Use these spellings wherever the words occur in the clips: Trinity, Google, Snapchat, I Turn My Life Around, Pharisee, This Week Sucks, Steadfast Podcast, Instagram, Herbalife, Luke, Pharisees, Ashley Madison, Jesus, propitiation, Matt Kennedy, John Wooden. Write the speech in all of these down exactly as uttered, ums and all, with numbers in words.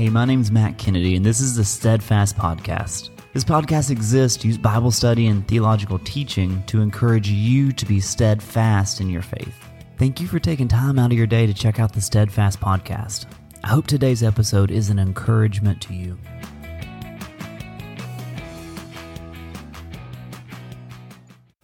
Hey, my name's Matt Kennedy, and this is the Steadfast Podcast. This podcast exists to use Bible study and theological teaching to encourage you to be steadfast in your faith. Thank you for taking time out of your day to check out the Steadfast Podcast. I hope today's episode is an encouragement to you.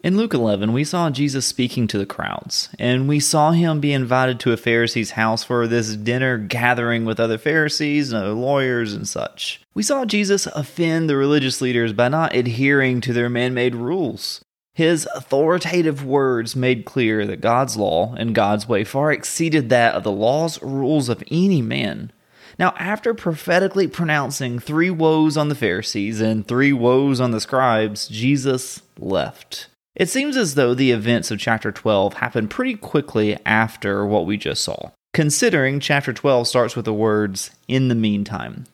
In Luke eleven, we saw Jesus speaking to the crowds, and we saw him be invited to a Pharisee's house for this dinner gathering with other Pharisees and other lawyers and such. We saw Jesus offend the religious leaders by not adhering to their man-made rules. His authoritative words made clear that God's law and God's way far exceeded that of the laws or rules of any man. Now, after prophetically pronouncing three woes on the Pharisees and three woes on the scribes, Jesus left. It seems as though the events of chapter twelve happened pretty quickly after what we just saw, considering chapter twelve starts with the words, "in the meantime,"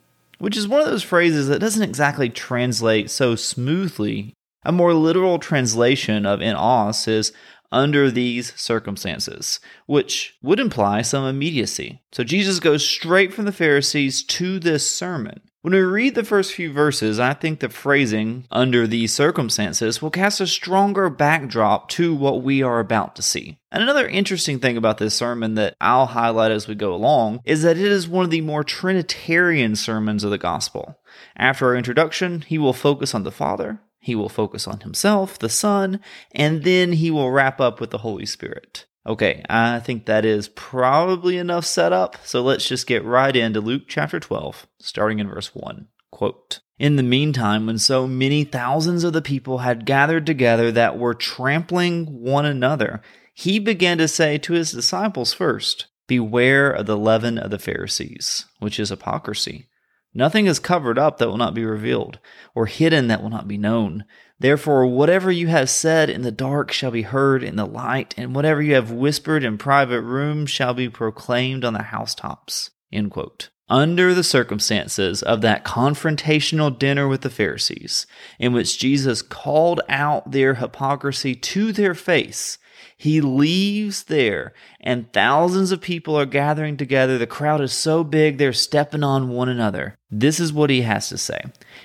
which is one of those phrases that doesn't exactly translate so smoothly. A more literal translation of "in os" is "under these circumstances," which would imply some immediacy. So Jesus goes straight from the Pharisees to this sermon. When we read the first few verses, I think the phrasing, "under these circumstances," will cast a stronger backdrop to what we are about to see. And another interesting thing about this sermon that I'll highlight as we go along is that it is one of the more Trinitarian sermons of the gospel. After our introduction, he will focus on the Father, he will focus on himself, the Son, and then he will wrap up with the Holy Spirit. Okay, I think that is probably enough setup, so let's just get right into Luke chapter twelve, starting in verse one. Quote, "In the meantime, when so many thousands of the people had gathered together that were trampling one another, he began to say to his disciples first, 'Beware of the leaven of the Pharisees, which is hypocrisy. Nothing is covered up that will not be revealed, or hidden that will not be known. Therefore, whatever you have said in the dark shall be heard in the light, and whatever you have whispered in private rooms shall be proclaimed on the housetops.'" End quote. Under the circumstances of that confrontational dinner with the Pharisees, in which Jesus called out their hypocrisy to their face, he leaves there, and thousands of people are gathering together. The crowd is so big, they're stepping on one another. This is what he has to say.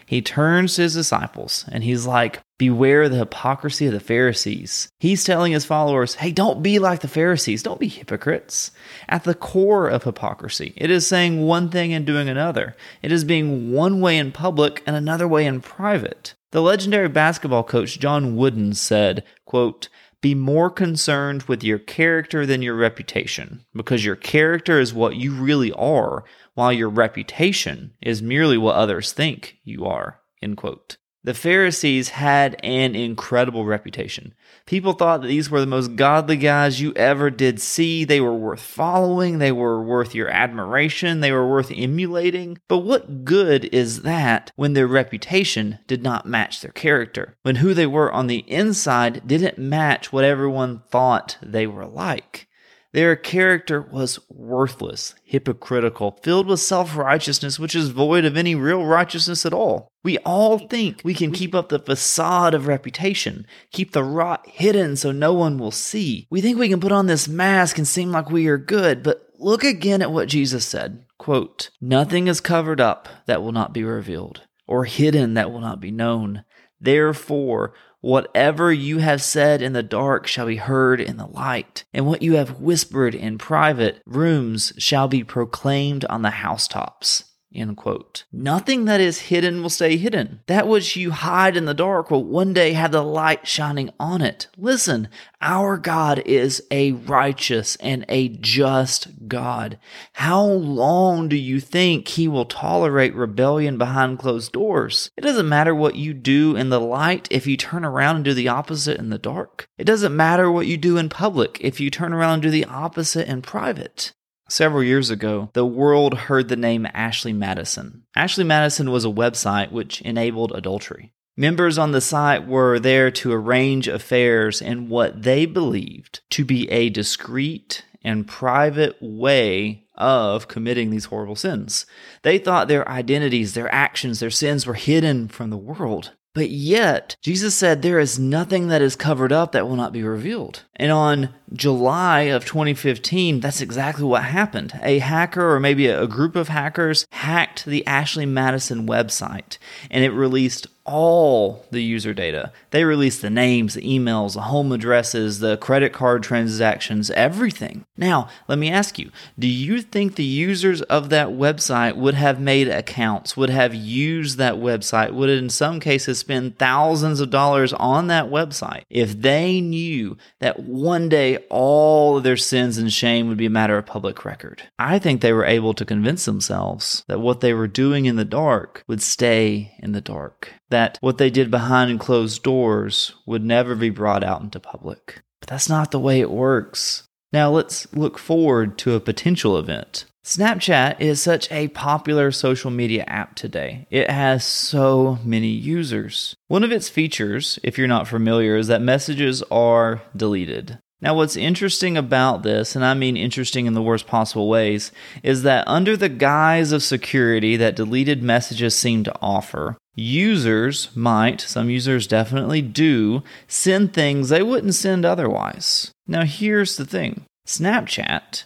He turns to his disciples, and he's like, "Beware the hypocrisy of the Pharisees." He's telling his followers, hey, don't be like the Pharisees. Don't be hypocrites. At the core of hypocrisy, it is saying one thing and doing another. It is being one way in public and another way in private. The legendary basketball coach John Wooden said, quote, "Be more concerned with your character than your reputation, because your character is what you really are, while your reputation is merely what others think you are." End quote. The Pharisees had an incredible reputation. People thought that these were the most godly guys you ever did see. They were worth following. They were worth your admiration. They were worth emulating. But what good is that when their reputation did not match their character? When who they were on the inside didn't match what everyone thought they were like? Their character was worthless, hypocritical, filled with self-righteousness, which is void of any real righteousness at all. We all think we can keep up the facade of reputation, keep the rot hidden so no one will see. We think we can put on this mask and seem like we are good, but look again at what Jesus said. Quote, "Nothing is covered up that will not be revealed, or hidden that will not be known. Therefore, whatever you have said in the dark shall be heard in the light, and what you have whispered in private rooms shall be proclaimed on the housetops." End quote. Nothing that is hidden will stay hidden. That which you hide in the dark will one day have the light shining on it. Listen, our God is a righteous and a just God. How long do you think he will tolerate rebellion behind closed doors? It doesn't matter what you do in the light if you turn around and do the opposite in the dark. It doesn't matter what you do in public if you turn around and do the opposite in private. Several years ago, the world heard the name Ashley Madison. Ashley Madison was a website which enabled adultery. Members on the site were there to arrange affairs in what they believed to be a discreet and private way of committing these horrible sins. They thought their identities, their actions, their sins were hidden from the world. But yet, Jesus said, there is nothing that is covered up that will not be revealed. And on July of twenty fifteen, that's exactly what happened. A hacker, or maybe a group of hackers, hacked the Ashley Madison website, and it released all the user data. They released the names, the emails, the home addresses, the credit card transactions, everything. Now, let me ask you, do you think the users of that website would have made accounts, would have used that website, would in some cases spend thousands of dollars on that website if they knew that one day all of their sins and shame would be a matter of public record? I think they were able to convince themselves that what they were doing in the dark would stay in the dark, that what they did behind closed doors would never be brought out into public. But that's not the way it works. Now let's look forward to a potential event. Snapchat is such a popular social media app today. It has so many users. One of its features, if you're not familiar, is that messages are deleted. Now, what's interesting about this, and I mean interesting in the worst possible ways, is that under the guise of security that deleted messages seem to offer, users might, some users definitely do, send things they wouldn't send otherwise. Now, here's the thing. Snapchat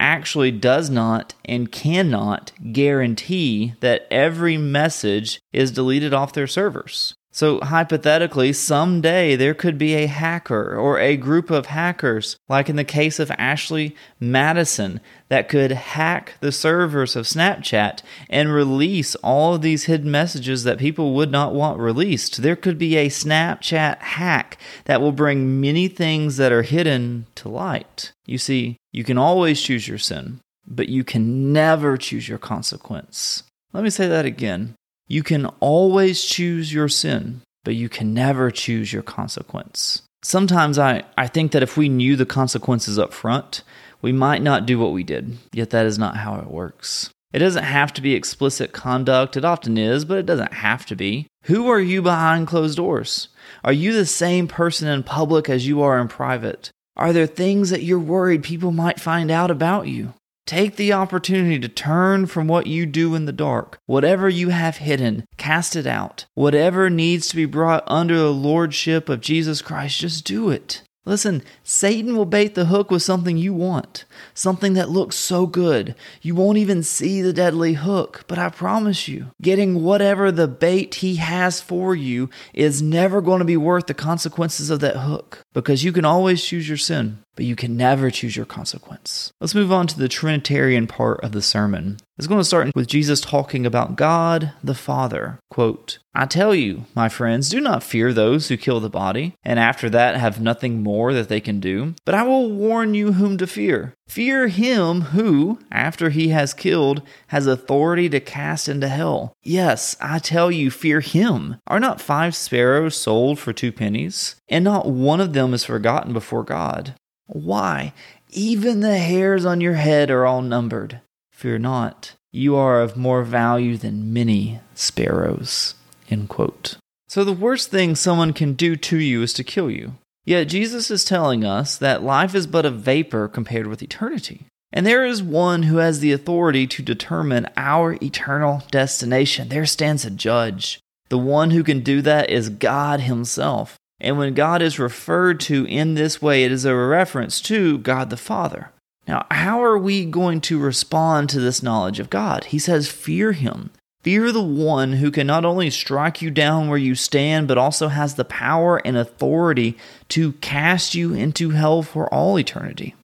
actually does not and cannot guarantee that every message is deleted off their servers. So hypothetically, someday there could be a hacker or a group of hackers, like in the case of Ashley Madison, that could hack the servers of Snapchat and release all of these hidden messages that people would not want released. There could be a Snapchat hack that will bring many things that are hidden to light. You see, you can always choose your sin, but you can never choose your consequence. Let me say that again. You can always choose your sin, but you can never choose your consequence. Sometimes I, I think that if we knew the consequences up front, we might not do what we did, yet that is not how it works. It doesn't have to be explicit conduct. It often is, but it doesn't have to be. Who are you behind closed doors? Are you the same person in public as you are in private? Are there things that you're worried people might find out about you? Take the opportunity to turn from what you do in the dark. Whatever you have hidden, cast it out. Whatever needs to be brought under the lordship of Jesus Christ, just do it. Listen, Satan will bait the hook with something you want, something that looks so good. You won't even see the deadly hook, but I promise you, getting whatever the bait he has for you is never going to be worth the consequences of that hook, because you can always choose your sin, but you can never choose your consequence. Let's move on to the Trinitarian part of the sermon. It's going to start with Jesus talking about God the Father. Quote, "I tell you, my friends, do not fear those who kill the body, and after that have nothing more that they can do. But I will warn you whom to fear. Fear him who, after he has killed, has authority to cast into hell. Yes, I tell you, fear him. Are not five sparrows sold for two pennies? And not one of them is forgotten before God. Why? Even the hairs on your head are all numbered. Fear not. You are of more value than many sparrows." End quote. So the worst thing someone can do to you is to kill you. Yet Jesus is telling us that life is but a vapor compared with eternity. And there is one who has the authority to determine our eternal destination. There stands a judge. The one who can do that is God himself. And when God is referred to in this way, it is a reference to God the Father. Now, how are we going to respond to this knowledge of God? He says, fear him. Fear the one who can not only strike you down where you stand, but also has the power and authority to cast you into hell for all eternity.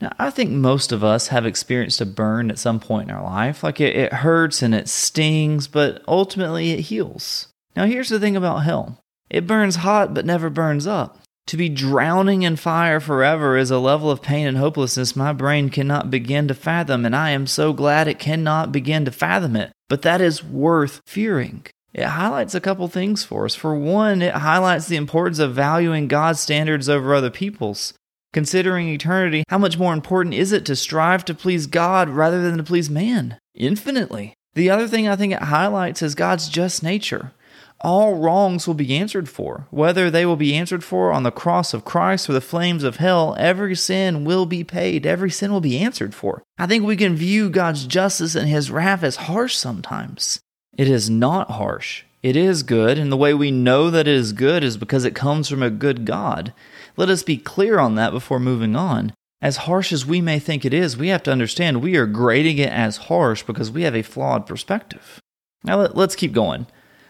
Now, I think most of us have experienced a burn at some point in our life. Like, it, it hurts and it stings, but ultimately it heals. Now, here's the thing about hell. It burns hot, but never burns up. To be drowning in fire forever is a level of pain and hopelessness my brain cannot begin to fathom, and I am so glad it cannot begin to fathom it. But that is worth fearing. It highlights a couple things for us. For one, it highlights the importance of valuing God's standards over other people's. Considering eternity, how much more important is it to strive to please God rather than to please man? Infinitely. The other thing I think it highlights is God's just nature. All wrongs will be answered for. Whether they will be answered for on the cross of Christ or the flames of hell, every sin will be paid. Every sin will be answered for. I think we can view God's justice and his wrath as harsh sometimes. It is not harsh. It is good, and the way we know that it is good is because it comes from a good God. Let us be clear on that before moving on. As harsh as we may think it is, we have to understand we are grading it as harsh because we have a flawed perspective. Now let's keep going.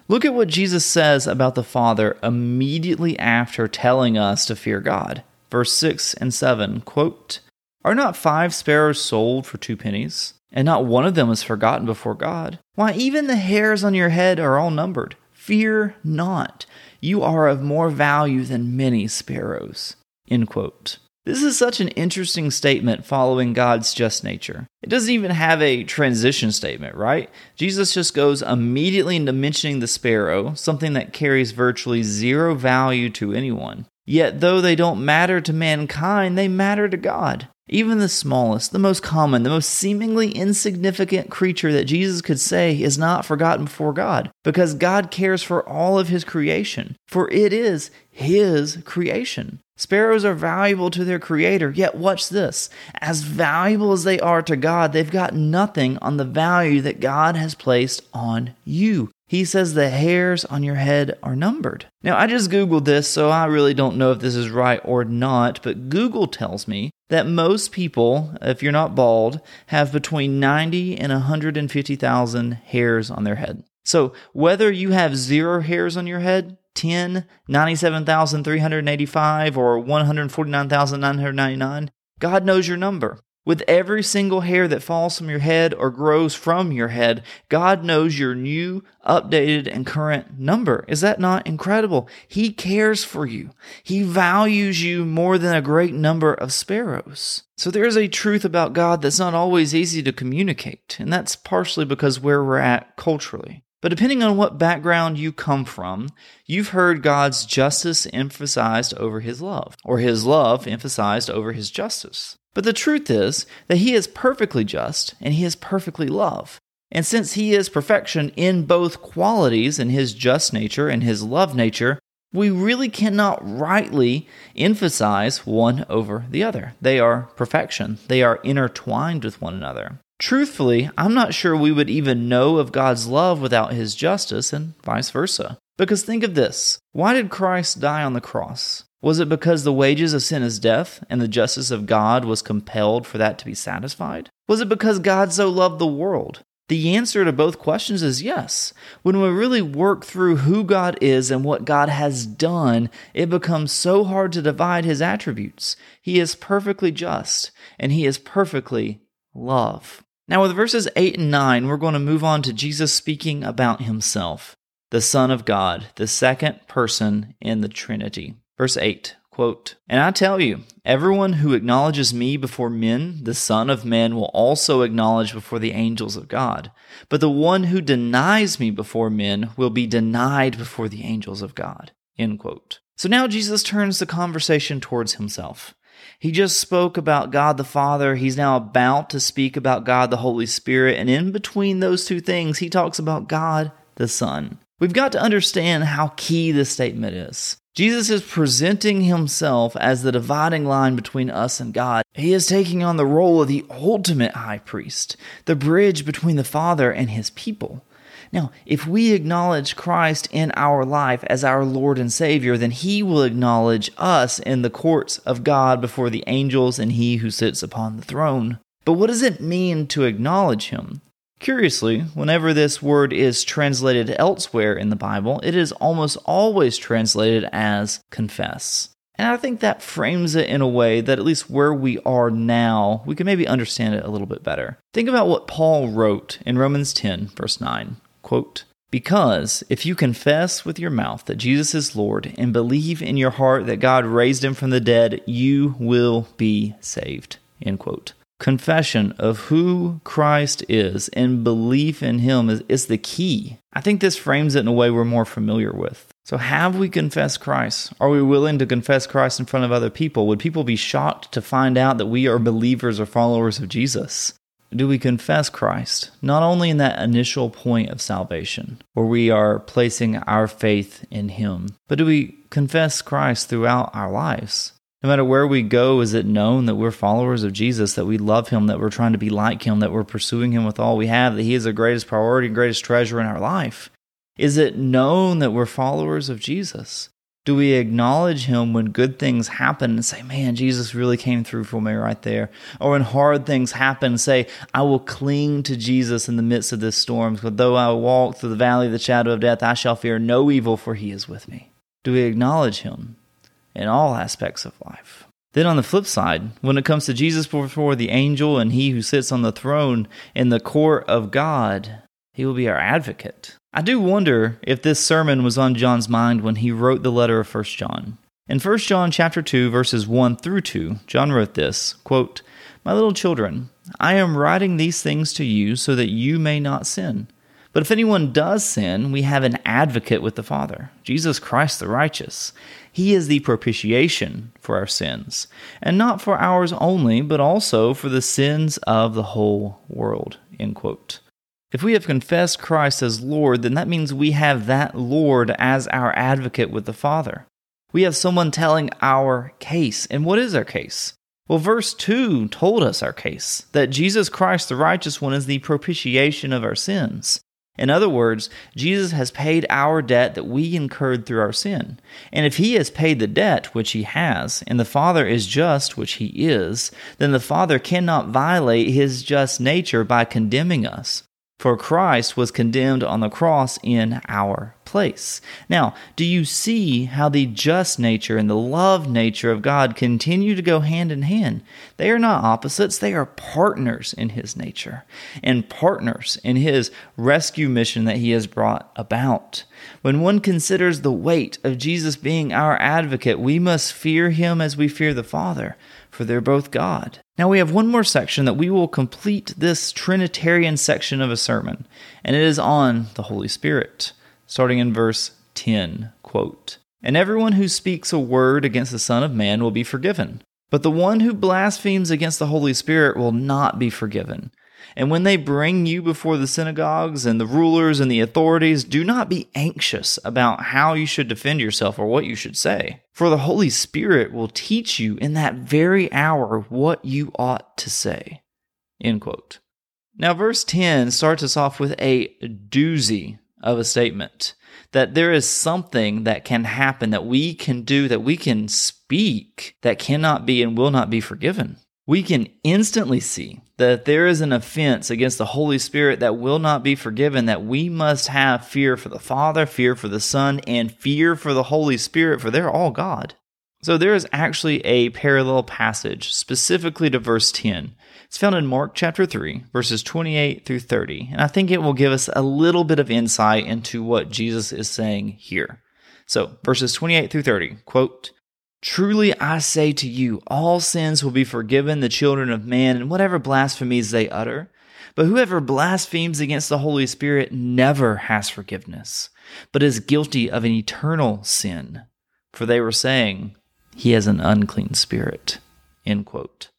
Look at what Jesus says about the Father immediately after telling us to fear God. Verse six and seven, quote, "Are not five sparrows sold for two pennies? And not one of them is forgotten before God. Why, even the hairs on your head are all numbered. Fear not. You are of more value than many sparrows." End quote. This is such an interesting statement following God's just nature. It doesn't even have a transition statement, right? Jesus just goes immediately into mentioning the sparrow, something that carries virtually zero value to anyone. Yet, though they don't matter to mankind, they matter to God. Even the smallest, the most common, the most seemingly insignificant creature that Jesus could say is not forgotten before God, because God cares for all of His creation, for it is His creation. Sparrows are valuable to their Creator, yet watch this. As valuable as they are to God, they've got nothing on the value that God has placed on you. He says the hairs on your head are numbered. Now, I just Googled this, so I really don't know if this is right or not, but Google tells me that most people, if you're not bald, have between ninety and one hundred fifty thousand hairs on their head. So whether you have zero hairs on your head, ten, ninety-seven thousand three hundred eighty-five, or one hundred forty-nine thousand nine hundred ninety-nine, God knows your number. With every single hair that falls from your head or grows from your head, God knows your new, updated, and current number. Is that not incredible? He cares for you. He values you more than a great number of sparrows. So there is a truth about God that's not always easy to communicate, and that's partially because where we're at culturally. But depending on what background you come from, you've heard God's justice emphasized over His love, or His love emphasized over His justice. But the truth is that He is perfectly just and He is perfectly love. And since He is perfection in both qualities, in His just nature and His love nature, we really cannot rightly emphasize one over the other. They are perfection. They are intertwined with one another. Truthfully, I'm not sure we would even know of God's love without His justice and vice versa. Because think of this. Why did Christ die on the cross? Was it because the wages of sin is death, and the justice of God was compelled for that to be satisfied? Was it because God so loved the world? The answer to both questions is yes. When we really work through who God is and what God has done, it becomes so hard to divide His attributes. He is perfectly just, and He is perfectly love. Now with verses eight and nine, we're going to move on to Jesus speaking about Himself, the Son of God, the second person in the Trinity. Verse eight, quote, "And I tell you, everyone who acknowledges me before men, the Son of Man will also acknowledge before the angels of God. But the one who denies me before men will be denied before the angels of God." End quote. So now Jesus turns the conversation towards Himself. He just spoke about God the Father. He's now about to speak about God the Holy Spirit. And in between those two things, He talks about God the Son. We've got to understand how key this statement is. Jesus is presenting Himself as the dividing line between us and God. He is taking on the role of the ultimate high priest, the bridge between the Father and His people. Now, if we acknowledge Christ in our life as our Lord and Savior, then He will acknowledge us in the courts of God before the angels and He who sits upon the throne. But what does it mean to acknowledge Him? Curiously, whenever this word is translated elsewhere in the Bible, it is almost always translated as confess. And I think that frames it in a way that at least where we are now, we can maybe understand it a little bit better. Think about what Paul wrote in Romans ten, verse nine, quote, "Because if you confess with your mouth that Jesus is Lord and believe in your heart that God raised Him from the dead, you will be saved," end quote. Confession of who Christ is and belief in Him is, is the key. I think this frames it in a way we're more familiar with. So have we confessed Christ? Are we willing to confess Christ in front of other people? Would people be shocked to find out that we are believers or followers of Jesus? Do we confess Christ, not only in that initial point of salvation, where we are placing our faith in Him, but do we confess Christ throughout our lives? No matter where we go, is it known that we're followers of Jesus, that we love Him, that we're trying to be like Him, that we're pursuing Him with all we have, that He is the greatest priority and greatest treasure in our life? Is it known that we're followers of Jesus? Do we acknowledge him when good things happen and say, man, Jesus really came through for me right there? Or when hard things happen, say, I will cling to Jesus in the midst of this storm. For though I walk through the valley of the shadow of death, I shall fear no evil, for he is with me. Do we acknowledge him in all aspects of life? Then on the flip side, when it comes to Jesus before the angel and he who sits on the throne in the court of God, he will be our advocate. I do wonder if this sermon was on John's mind when he wrote the letter of First John. In First John chapter two, verses one through two, John wrote this, quote, "My little children, I am writing these things to you so that you may not sin. But if anyone does sin, we have an advocate with the Father, Jesus Christ the righteous. He is the propitiation for our sins, and not for ours only, but also for the sins of the whole world," end quote. If we have confessed Christ as Lord, then that means we have that Lord as our advocate with the Father. We have someone telling our case. And what is our case? Well, verse two told us our case, that Jesus Christ the righteous one is the propitiation of our sins. In other words, Jesus has paid our debt that we incurred through our sin. And if he has paid the debt, which he has, and the Father is just, which he is, then the Father cannot violate his just nature by condemning us. For Christ was condemned on the cross in our place. Now, do you see how the just nature and the love nature of God continue to go hand in hand? They are not opposites. They are partners in his nature and partners in his rescue mission that he has brought about. When one considers the weight of Jesus being our advocate, we must fear him as we fear the Father, for they're both God. Now we have one more section that we will complete this Trinitarian section of a sermon, and it is on the Holy Spirit, starting in verse ten, quote, "And everyone who speaks a word against the Son of Man will be forgiven, but the one who blasphemes against the Holy Spirit will not be forgiven. And when they bring you before the synagogues and the rulers and the authorities, do not be anxious about how you should defend yourself or what you should say. For the Holy Spirit will teach you in that very hour what you ought to say." End quote. Now, verse ten starts us off with a doozy of a statement, that there is something that can happen, that we can do, that we can speak, that cannot be and will not be forgiven. We can instantly see that there is an offense against the Holy Spirit that will not be forgiven, that we must have fear for the Father, fear for the Son, and fear for the Holy Spirit, for they're all God. So there is actually a parallel passage, specifically to verse ten. It's found in Mark chapter three, verses twenty-eight through thirty, and I think it will give us a little bit of insight into what Jesus is saying here. So, verses twenty-eight through thirty, quote, "Truly I say to you, all sins will be forgiven the children of man, and whatever blasphemies they utter. But whoever blasphemes against the Holy Spirit never has forgiveness, but is guilty of an eternal sin. For they were saying, he has an unclean spirit." End quote.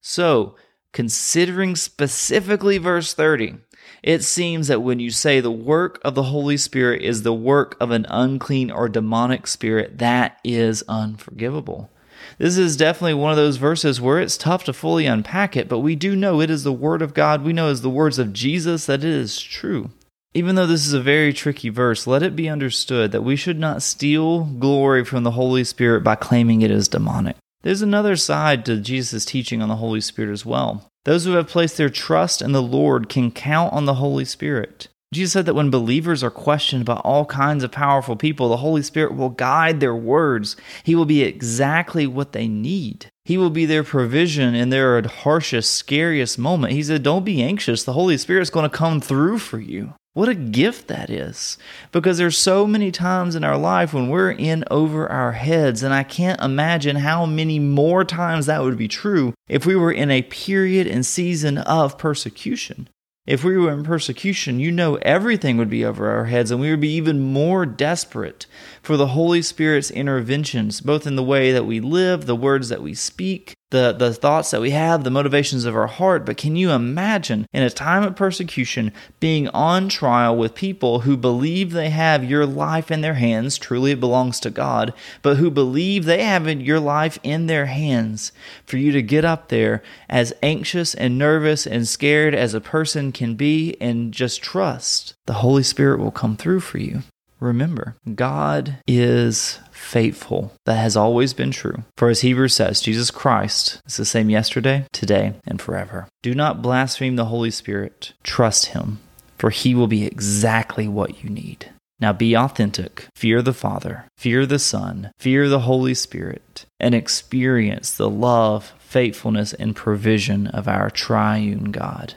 So, considering specifically verse thirty, it seems that when you say the work of the Holy Spirit is the work of an unclean or demonic spirit, that is unforgivable. This is definitely one of those verses where it's tough to fully unpack it, but we do know it is the Word of God. We know it is the words of Jesus, that it is true. Even though this is a very tricky verse, let it be understood that we should not steal glory from the Holy Spirit by claiming it is demonic. There's another side to Jesus' teaching on the Holy Spirit as well. Those who have placed their trust in the Lord can count on the Holy Spirit. Jesus said that when believers are questioned by all kinds of powerful people, the Holy Spirit will guide their words. He will be exactly what they need. He will be their provision in their harshest, scariest moment. He said, don't be anxious. The Holy Spirit's going to come through for you. What a gift that is, because there's so many times in our life when we're in over our heads, and I can't imagine how many more times that would be true if we were in a period and season of persecution. If we were in persecution, you know everything would be over our heads, and we would be even more desperate for the Holy Spirit's interventions, both in the way that we live, the words that we speak, the, the thoughts that we have, the motivations of our heart. But can you imagine in a time of persecution being on trial with people who believe they have your life in their hands? Truly it belongs to God, but who believe they have your life in their hands, for you to get up there as anxious and nervous and scared as a person can be and just trust the Holy Spirit will come through for you. Remember, God is faithful. That has always been true. For as Hebrews says, Jesus Christ is the same yesterday, today, and forever. Do not blaspheme the Holy Spirit. Trust Him, for He will be exactly what you need. Now be authentic. Fear the Father. Fear the Son. Fear the Holy Spirit. And experience the love, faithfulness, and provision of our triune God.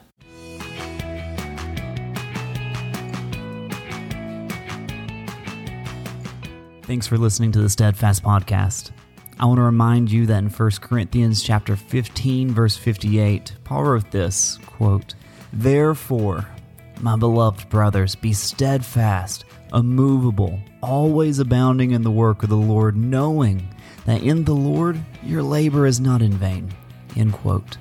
Thanks for listening to the Steadfast Podcast. I want to remind you that in First Corinthians chapter fifteen, verse fifty-eight, Paul wrote this, quote, "Therefore, my beloved brothers, be steadfast, immovable, always abounding in the work of the Lord, knowing that in the Lord your labor is not in vain." End quote.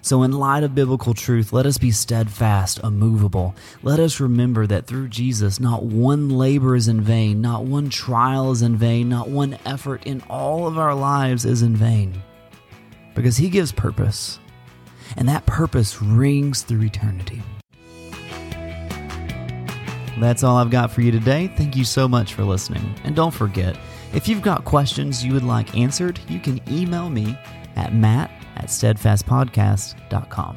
So in light of biblical truth, let us be steadfast, immovable. Let us remember that through Jesus, not one labor is in vain, not one trial is in vain, not one effort in all of our lives is in vain, because He gives purpose, and that purpose rings through eternity. That's all I've got for you today. Thank you so much for listening. And don't forget, if you've got questions you would like answered, you can email me at matt at steadfast podcast dot com.